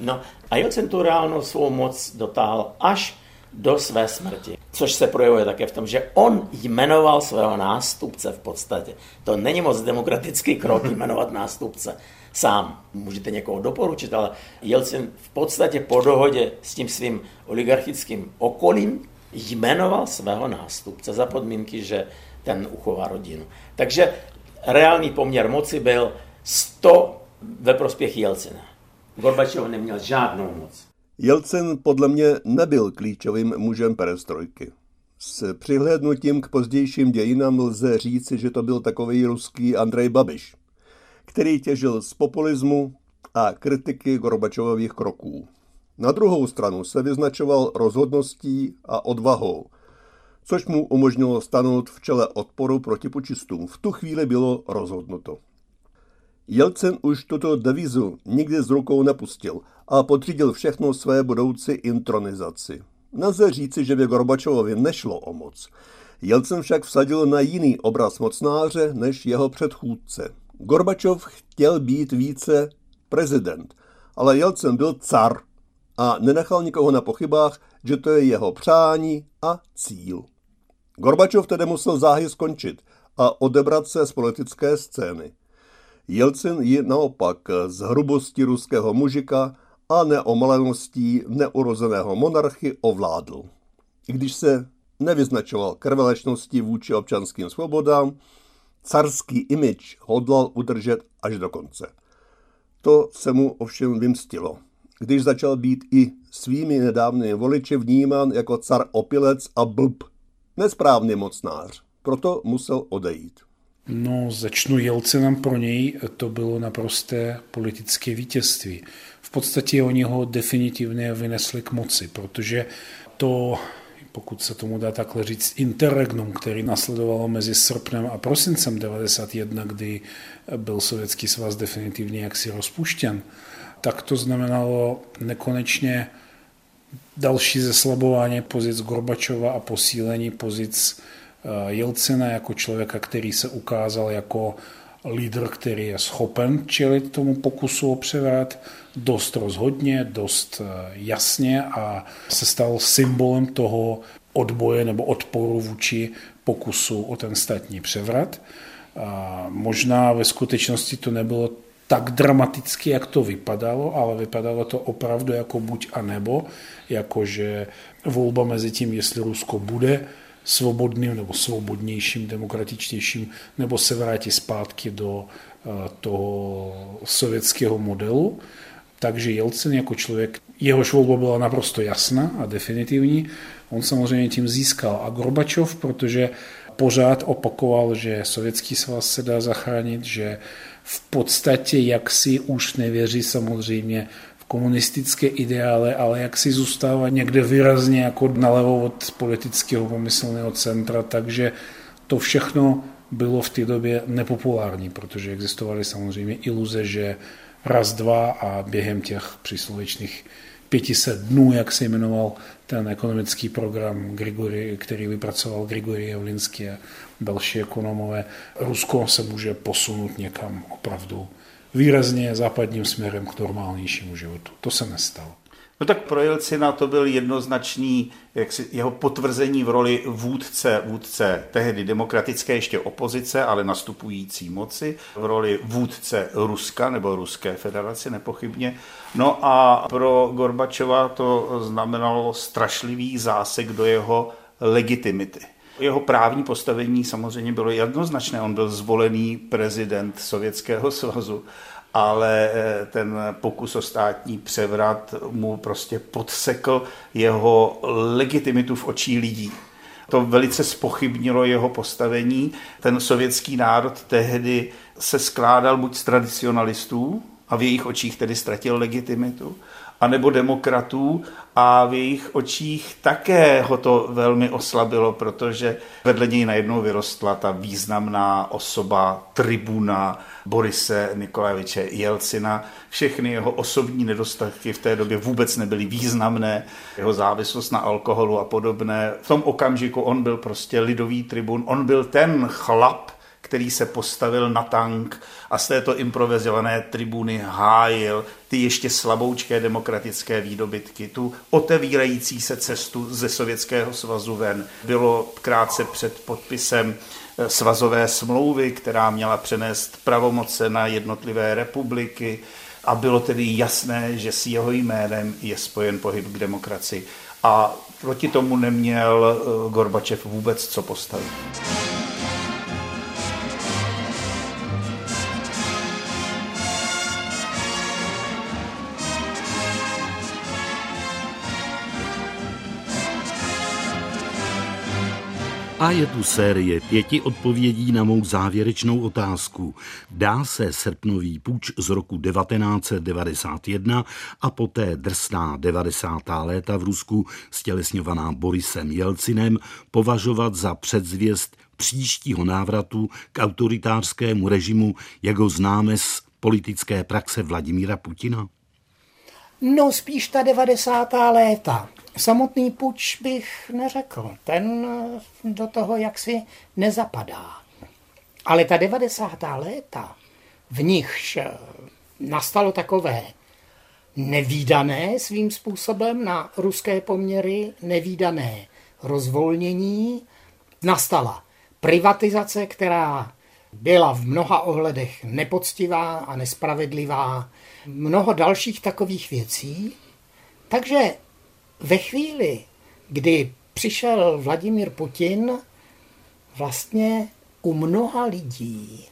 No, a Jelcin tu reálnou svou moc dotáhl až do své smrti. Což se projevuje také v tom, že on jmenoval svého nástupce v podstatě. To není moc demokratický krok jmenovat nástupce sám. Můžete někoho doporučit, ale Jelcin v podstatě po dohodě s tím svým oligarchickým okolím jmenoval svého nástupce za podmínky, že ten uchová rodinu. Takže reálný poměr moci byl sto ve prospěch Jelcina. Gorbačov neměl žádnou moc. Jelcin podle mě nebyl klíčovým mužem perestrojky. S přihlédnutím k pozdějším dějinám lze říci, že to byl takový ruský Andrej Babiš, který těžil z populismu a kritiky Gorbačovových kroků. Na druhou stranu se vyznačoval rozhodností a odvahou. což mu umožnilo stanout v čele odporu proti pučistům. V tu chvíli bylo rozhodnuto. Jelcin už tuto devizu nikdy z rukou nepustil a podřídil všechno své budoucí intronizaci. Nelze říci, že by Gorbačovovi nešlo o moc. Jelcin však vsadil na jiný obraz mocnáře než jeho předchůdce. Gorbačov chtěl být více prezident, ale Jelcin byl car a nenechal nikoho na pochybách, že to je jeho přání a cíl. Gorbačov tedy musel záhy skončit a odebrat se z politické scény. Jelcin ji naopak z hrubosti ruského mužika a neomaleností neurozeného monarchy ovládl. I když se nevyznačoval krvelečností vůči občanským svobodám, carský image hodlal udržet až do konce. To se mu ovšem vymstilo, když začal být i svými nedávnými voliči vnímán jako car opilec a blb, nesprávný mocnář, proto musel odejít. No, začnu Jelcinem, pro něj to bylo naprosté politické vítězství. V podstatě oni ho definitivně vynesli k moci, protože to, pokud se tomu dá takhle říct, interregnum, který nasledovalo mezi srpnem a prosincem devadesát jedna, kdy byl Sovětský svaz definitivně jaksi rozpuštěn, tak to znamenalo nekonečně další zeslabování pozic Gorbačova a posílení pozic Jelcina jako člověka, který se ukázal jako lídr, který je schopen čelit tomu pokusu o převrat dost rozhodně, dost jasně a se stal symbolem toho odboje nebo odporu vůči pokusu o ten státní převrat. A možná ve skutečnosti to nebylo tak dramaticky, jak to vypadalo, ale vypadalo to opravdu jako buď a nebo, jakože volba mezi tím, jestli Rusko bude svobodným nebo svobodnějším, demokratičtějším, nebo se vrátí zpátky do toho sovětského modelu. Takže Jelcin jako člověk, jehož volba byla naprosto jasná a definitivní, on samozřejmě tím získal. A Gorbačov, protože pořád opakoval, že Sovětský svaz se dá zachránit, že v podstatě jaksi už nevěří samozřejmě komunistické ideály, ale jak si zůstává někde výrazně jako nalevo od politického pomyslného centra, takže to všechno bylo v té době nepopulární, protože existovaly samozřejmě iluze, že raz, dva a během těch příslovičných pětiset dnů, jak se jmenoval ten ekonomický program, Grigori, který vypracoval Grigorij Javlinskij a další ekonomové, Rusko se může posunout někam opravdu výrazně západním směrem k normálnějšímu životu. To se nestalo. No tak pro Jelcina to byl jednoznačný jak si, jeho potvrzení v roli vůdce, vůdce tehdy demokratické ještě opozice, ale nastupující moci, v roli vůdce Ruska nebo Ruské federace nepochybně. No a pro Gorbačova to znamenalo strašlivý zásek do jeho legitimity. Jeho právní postavení samozřejmě bylo jednoznačné, on byl zvolený prezident Sovětského svazu, ale ten pokus o státní převrat mu prostě podsekl jeho legitimitu v očích lidí. To velice zpochybnilo jeho postavení. Ten sovětský národ tehdy se skládal buď z tradicionalistů a v jejich očích tedy ztratil legitimitu, anebo demokratů a v jejich očích také ho to velmi oslabilo, protože vedle něj najednou vyrostla ta významná osoba, tribuna Borise Nikolajeviče Jelcina. Všechny jeho osobní nedostatky v té době vůbec nebyly významné, jeho závislost na alkoholu a podobné. V tom okamžiku on byl prostě lidový tribun, on byl ten chlap, který se postavil na tank a z této improvizované tribuny hájil ty ještě slaboučké demokratické výdobytky. Tu otevírající se cestu ze Sovětského svazu ven bylo krátce před podpisem svazové smlouvy, která měla přenést pravomoce na jednotlivé republiky a bylo tedy jasné, že s jeho jménem je spojen pohyb k demokracii. A proti tomu neměl Gorbačov vůbec co postavit. A je tu série pěti odpovědí na mou závěrečnou otázku. Dá se srpnový puč z roku devatenáct set devadesát jedna a poté drsná devadesátá léta v Rusku stělesňovaná Borisem Jelcinem považovat za předzvěst příštího návratu k autoritářskému režimu, jak ho známe z politické praxe Vladimíra Putina? No, spíš ta devadesátá léta. Samotný puč bych neřekl. Ten do toho jaksi nezapadá. Ale ta devadesátá léta, v nichž nastalo takové nevídané svým způsobem na ruské poměry, nevídané rozvolnění, nastala privatizace, která byla v mnoha ohledech nepoctivá a nespravedlivá, mnoho dalších takových věcí. Takže ve chvíli, kdy přišel Vladimír Putin, vlastně u mnoha lidí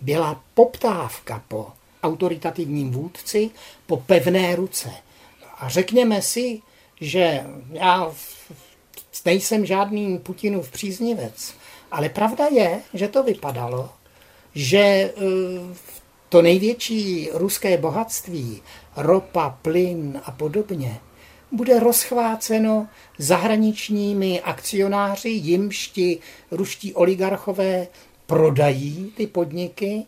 byla poptávka po autoritativním vůdci, po pevné ruce. A řekněme si, že já nejsem žádný Putinův příznivec, ale pravda je, že to vypadalo, že to největší ruské bohatství, ropa, plyn a podobně, bude rozchváceno zahraničními akcionáři, jimž ti ruští oligarchové prodají ty podniky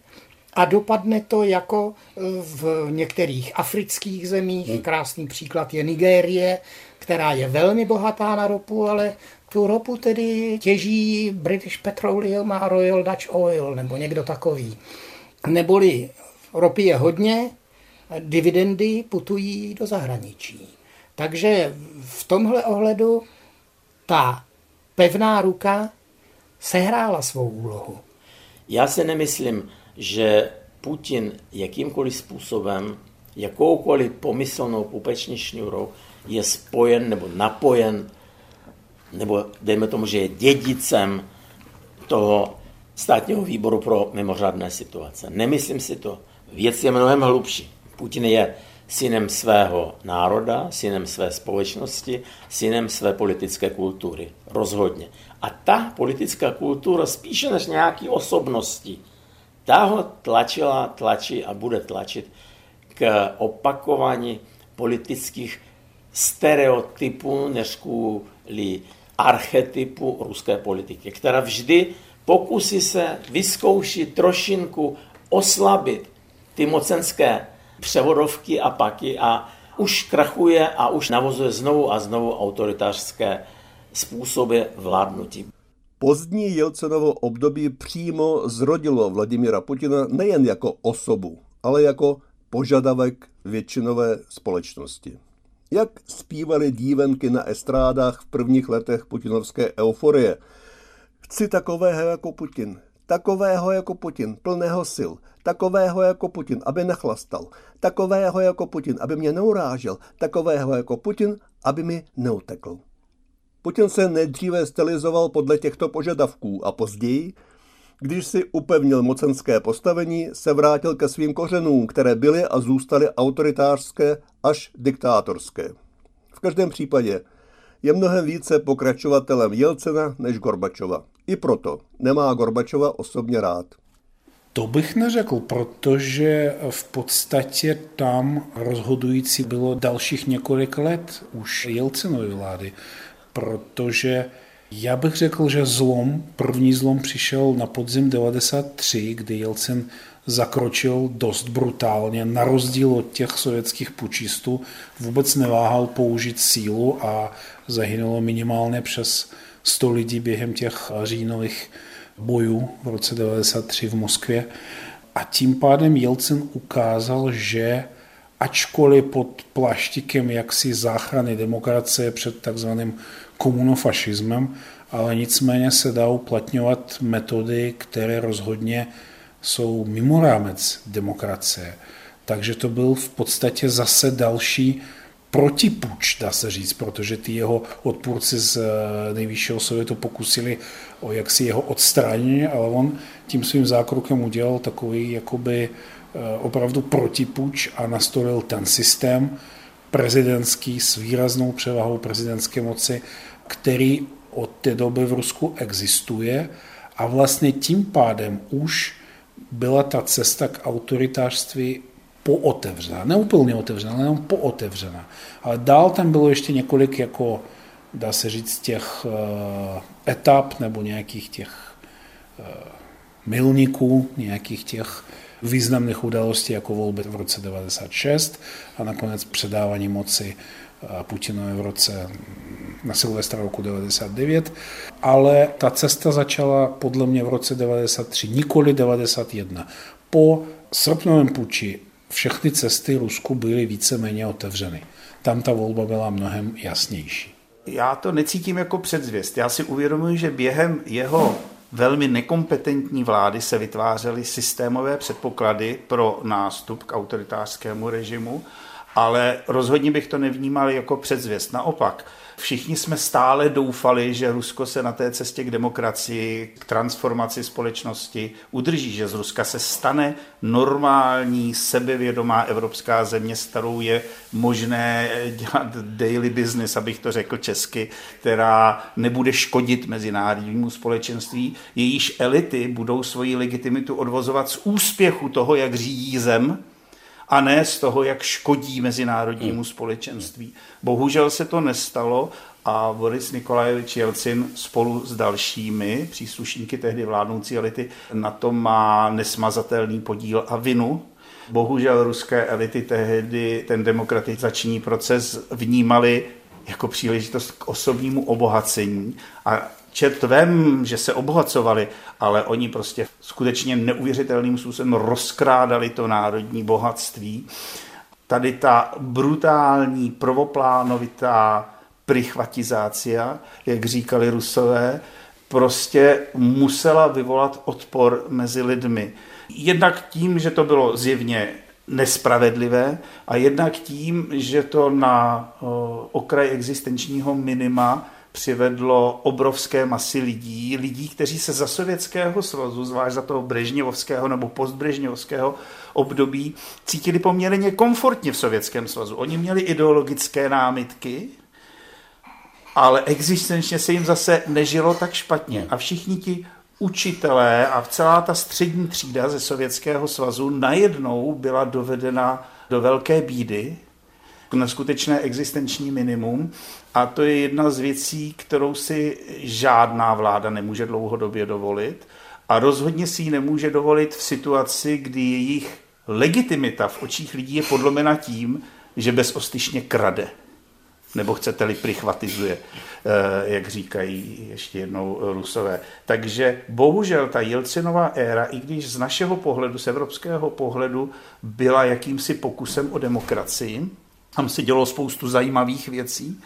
a dopadne to jako v některých afrických zemích. Krásný příklad je Nigérie, která je velmi bohatá na ropu, ale tu ropu tedy těží British Petroleum a Royal Dutch Oil nebo někdo takový. Neboli ropy je hodně, dividendy putují do zahraničí. Takže v tomhle ohledu ta pevná ruka sehrála svou úlohu. Já si nemyslím, že Putin jakýmkoliv způsobem, jakoukoliv pomyslnou pupeční šňůrou je spojen nebo napojen, nebo dejme tomu, že je dědicem toho státního výboru pro mimořádné situace. Nemyslím si to. Věc je mnohem hlubší. Putin je synem svého národa, synem své společnosti, synem své politické kultury. Rozhodně. A ta politická kultura spíše než nějaký osobnosti, ta ho tlačila, tlačí a bude tlačit k opakování politických stereotypů, neřkůli archetypu ruské politiky, která vždy pokusí se vyzkoušit trošinku oslabit ty mocenské převodovky a paky a už krachuje a už navozuje znovu a znovu autoritářské způsoby vládnutí. Pozdní Jelcinovo období přímo zrodilo Vladimíra Putina nejen jako osobu, ale jako požadavek většinové společnosti. Jak zpívaly dívenky na estrádách v prvních letech putinovské euforie. Chci takového jako Putin, takového jako Putin, plného sil, takového jako Putin, aby nechlastal, takového jako Putin, aby mě neurážel, takového jako Putin, aby mi neutekl. Putin se nejdříve stylizoval podle těchto požadavků a později, když si upevnil mocenské postavení, se vrátil ke svým kořenům, které byly a zůstaly autoritářské až diktátorské. V každém případě je mnohem více pokračovatelem Jelcina než Gorbačova. I proto nemá Gorbačova osobně rád. To bych neřekl, protože v podstatě tam rozhodující bylo dalších několik let už Jelcinovy vlády, protože já bych řekl, že zlom, první zlom přišel na podzim devadesát tři, kdy Jelcin zakročil dost brutálně, na rozdíl od těch sovětských pučistů, vůbec neváhal použít sílu a zahynulo minimálně přes sto lidí během těch říjnových bojů v roce devadesát tři v Moskvě. A tím pádem Jelcin ukázal, že ačkoliv pod plaštíkem jaksi záchrany demokracie před takzvaným komunofašismem, ale nicméně se dá uplatňovat metody, které rozhodně jsou mimo rámec demokracie. Takže to byl v podstatě zase další protipuč, dá se říct, protože ty jeho odpůrci z nejvyššího sovětu pokusili o jaksi jeho odstranění, ale on tím svým zákrokem udělal takový jakoby opravdu protipuč a nastolil ten systém prezidentský s výraznou převahou prezidentské moci, který od té doby v Rusku existuje a vlastně tím pádem už byla ta cesta k autoritářství pootevřená. Ne úplně otevřená, ale jenom pootevřená. Ale dál tam bylo ještě několik, jako dá se říct, těch etap nebo nějakých těch milníků, nějakých těch významných událostí, jako volby v roce devadesát šest a nakonec předávání moci Putinovi v roce na Silvestra roku devadesát devět, ale ta cesta začala podle mě v roce devadesát tři, nikoli devadesát jedna. Po srpnovém puči všechny cesty Rusku byly víceméně otevřeny. Tam ta volba byla mnohem jasnější. Já to necítím jako předzvěst. Já si uvědomuji, že během jeho velmi nekompetentní vlády se vytvářely systémové předpoklady pro nástup k autoritářskému režimu, ale rozhodně bych to nevnímal jako předzvěst. Naopak, všichni jsme stále doufali, že Rusko se na té cestě k demokracii, k transformaci společnosti udrží, že z Ruska se stane normální, sebevědomá evropská země, s kterou je možné dělat daily business, abych to řekl česky, která nebude škodit mezinárodnímu společenství. Jejíž elity budou svoji legitimitu odvozovat z úspěchu toho, jak řídí zem, a ne z toho, jak škodí mezinárodnímu společenství. Bohužel se to nestalo a Boris Nikolajevič Jelcin spolu s dalšími příslušníky tehdy vládnoucí elity na tom má nesmazatelný podíl a vinu. Bohužel ruské elity tehdy ten demokratizační proces vnímali jako příležitost k osobnímu obohacení a čertvem, že se obohacovali, ale oni prostě skutečně neuvěřitelným způsobem rozkrádali to národní bohatství. Tady ta brutální, prvoplánovitá prichvatizácia, jak říkali Rusové, prostě musela vyvolat odpor mezi lidmi. Jednak tím, že to bylo zjevně nespravedlivé a jednak tím, že to na okraj existenčního minima přivedlo obrovské masy lidí, lidí, kteří se za Sovětského svazu, zvlášť za toho brežněvovského nebo postbrežněvského období, cítili poměrně komfortně v Sovětském svazu. Oni měli ideologické námitky, ale existenčně se jim zase nežilo tak špatně. A všichni ti učitelé a celá ta střední třída ze Sovětského svazu najednou byla dovedena do velké bídy, na skutečné existenční minimum a to je jedna z věcí, kterou si žádná vláda nemůže dlouhodobě dovolit a rozhodně si ji nemůže dovolit v situaci, kdy jejich legitimita v očích lidí je podlomena tím, že bezostyšně krade, nebo chcete-li prichvatizuje, jak říkají ještě jednou Rusové. Takže bohužel ta Jelcinova éra, i když z našeho pohledu, z evropského pohledu, byla jakýmsi pokusem o demokracii, tam se dělo spoustu zajímavých věcí,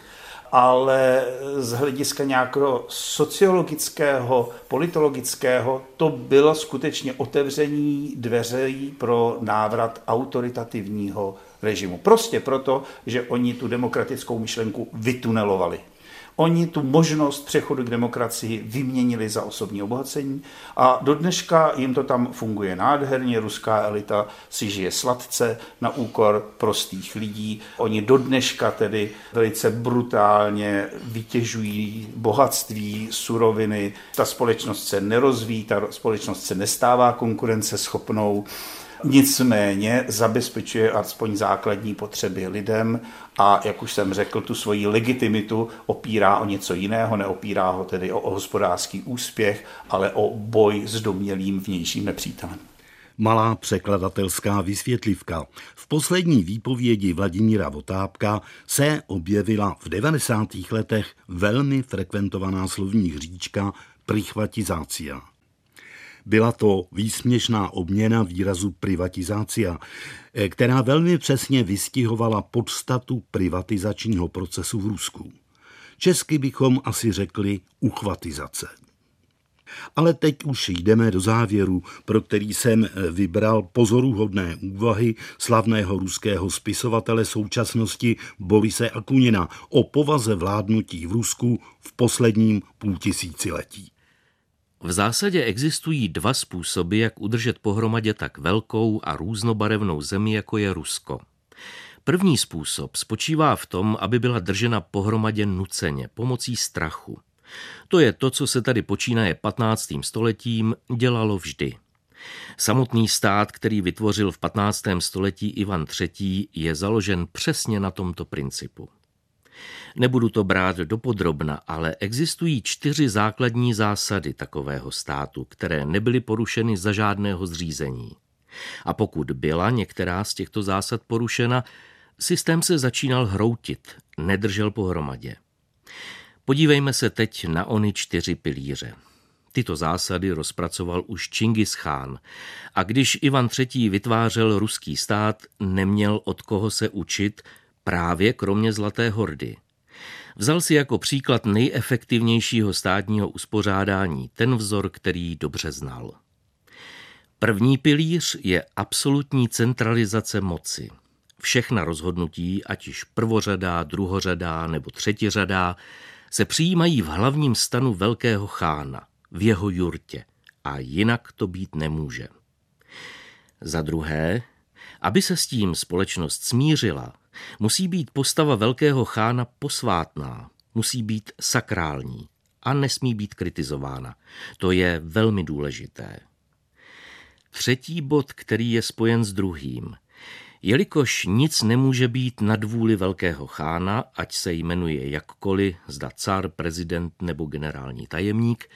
ale z hlediska nějakého sociologického, politologického, to bylo skutečně otevření dveří pro návrat autoritativního režimu. Prostě proto, že oni tu demokratickou myšlenku vytunelovali. Oni tu možnost přechodu k demokracii vyměnili za osobní obohacení a do dneška jim to tam funguje nádherně. Ruská elita si žije sladce na úkor prostých lidí. Oni do dneška tedy velice brutálně vytěžují bohatství, suroviny. Ta společnost se nerozvíjí, ta společnost se nestává konkurenceschopnou. Nicméně zabezpečuje alespoň základní potřeby lidem a, jak už jsem řekl, tu svoji legitimitu opírá o něco jiného, neopírá ho tedy o, o hospodářský úspěch, ale o boj s domělým vnějším nepřítelem. Malá překladatelská vysvětlivka. V poslední výpovědi Vladimíra Votápka se objevila v devadesátých letech velmi frekventovaná slovní hříčka prichvatizácia. Byla to výsměšná obměna výrazu privatizácia, která velmi přesně vystihovala podstatu privatizačního procesu v Rusku. Česky bychom asi řekli uchvatizace. Ale teď už jdeme do závěru, pro který jsem vybral pozoruhodné úvahy slavného ruského spisovatele současnosti Borise Akunina o povaze vládnutí v Rusku v posledním půltisíciletí. V zásadě existují dva způsoby, jak udržet pohromadě tak velkou a různobarevnou zemi, jako je Rusko. První způsob spočívá v tom, aby byla držena pohromadě nuceně, pomocí strachu. To je to, co se tady počínaje patnáctým stoletím dělalo vždy. Samotný stát, který vytvořil v patnáctém století Ivan třetí, je založen přesně na tomto principu. Nebudu to brát dopodrobna, ale existují čtyři základní zásady takového státu, které nebyly porušeny za žádného zřízení. A pokud byla některá z těchto zásad porušena, systém se začínal hroutit, nedržel pohromadě. Podívejme se teď na ony čtyři pilíře. Tyto zásady rozpracoval už Čingischán a když Ivan třetí vytvářel ruský stát, neměl od koho se učit právě kromě Zlaté hordy. Vzal si jako příklad nejefektivnějšího státního uspořádání ten vzor, který dobře znal. První pilíř je absolutní centralizace moci. Všechna rozhodnutí, ať již prvořadá, druhořadá nebo třetiřadá, se přijímají v hlavním stanu velkého chána, v jeho jurtě, a jinak to být nemůže. Za druhé, aby se s tím společnost smířila, musí být postava velkého chána posvátná, musí být sakrální a nesmí být kritizována. To je velmi důležité. Třetí bod, který je spojen s druhým. Jelikož nic nemůže být nad vůli velkého chána, ať se jmenuje jakkoliv, zda car, prezident nebo generální tajemník,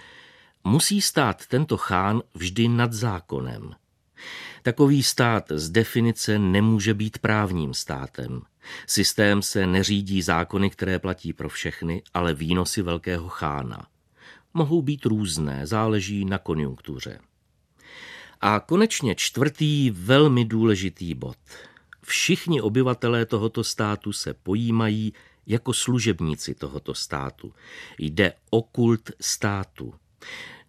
musí stát tento chán vždy nad zákonem. Takový stát z definice nemůže být právním státem. Systém se neřídí zákony, které platí pro všechny, ale výnosy velkého chána. Mohou být různé, záleží na konjunktuře. A konečně čtvrtý, velmi důležitý bod. Všichni obyvatelé tohoto státu se pojímají jako služebníci tohoto státu. Jde o kult státu.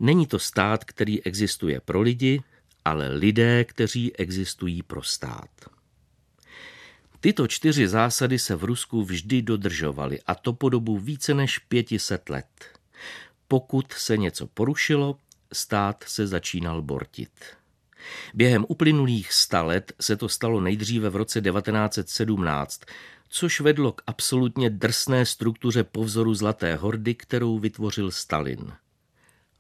Není to stát, který existuje pro lidi, ale lidé, kteří existují pro stát. Tyto čtyři zásady se v Rusku vždy dodržovaly, a to po dobu více než pět set let. Pokud se něco porušilo, stát se začínal bortit. Během uplynulých sta let se to stalo nejdříve v roce devatenáct set sedmnáct, což vedlo k absolutně drsné struktuře po vzoru Zlaté hordy, kterou vytvořil Stalin.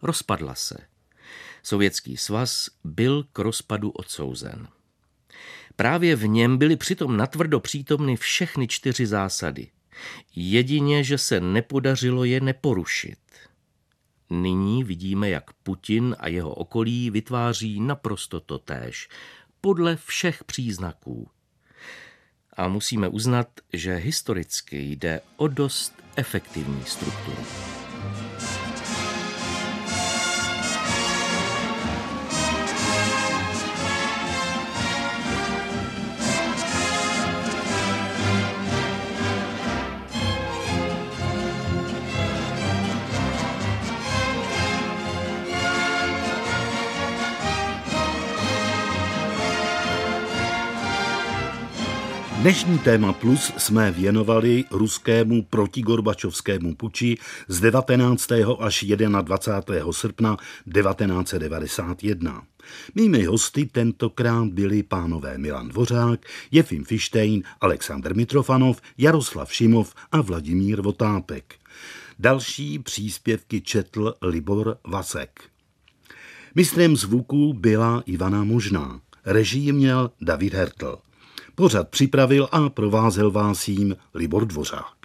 Rozpadla se. Sovětský svaz byl k rozpadu odsouzen. Právě v něm byly přitom natvrdo přítomny všechny čtyři zásady. Jedině, že se nepodařilo je neporušit. Nyní vidíme, jak Putin a jeho okolí vytváří naprosto totéž, podle všech příznaků. A musíme uznat, že historicky jde o dost efektivní strukturu. Dnešní téma plus jsme věnovali ruskému protigorbačovskému puči z devatenáctého až dvacátého prvního srpna devatenáct set devadesát jedna. Mými hosty tentokrát byli pánové Milan Dvořák, Jefim Fištejn, Aleksandr Mitrofanov, Jaroslav Šimov a Vladimír Votápek. Další příspěvky četl Libor Vasek. Mistrem zvuku byla Ivana Možná. Režii měl David Hertl. Pořad připravil a provázel vás jím Libor Dvořák.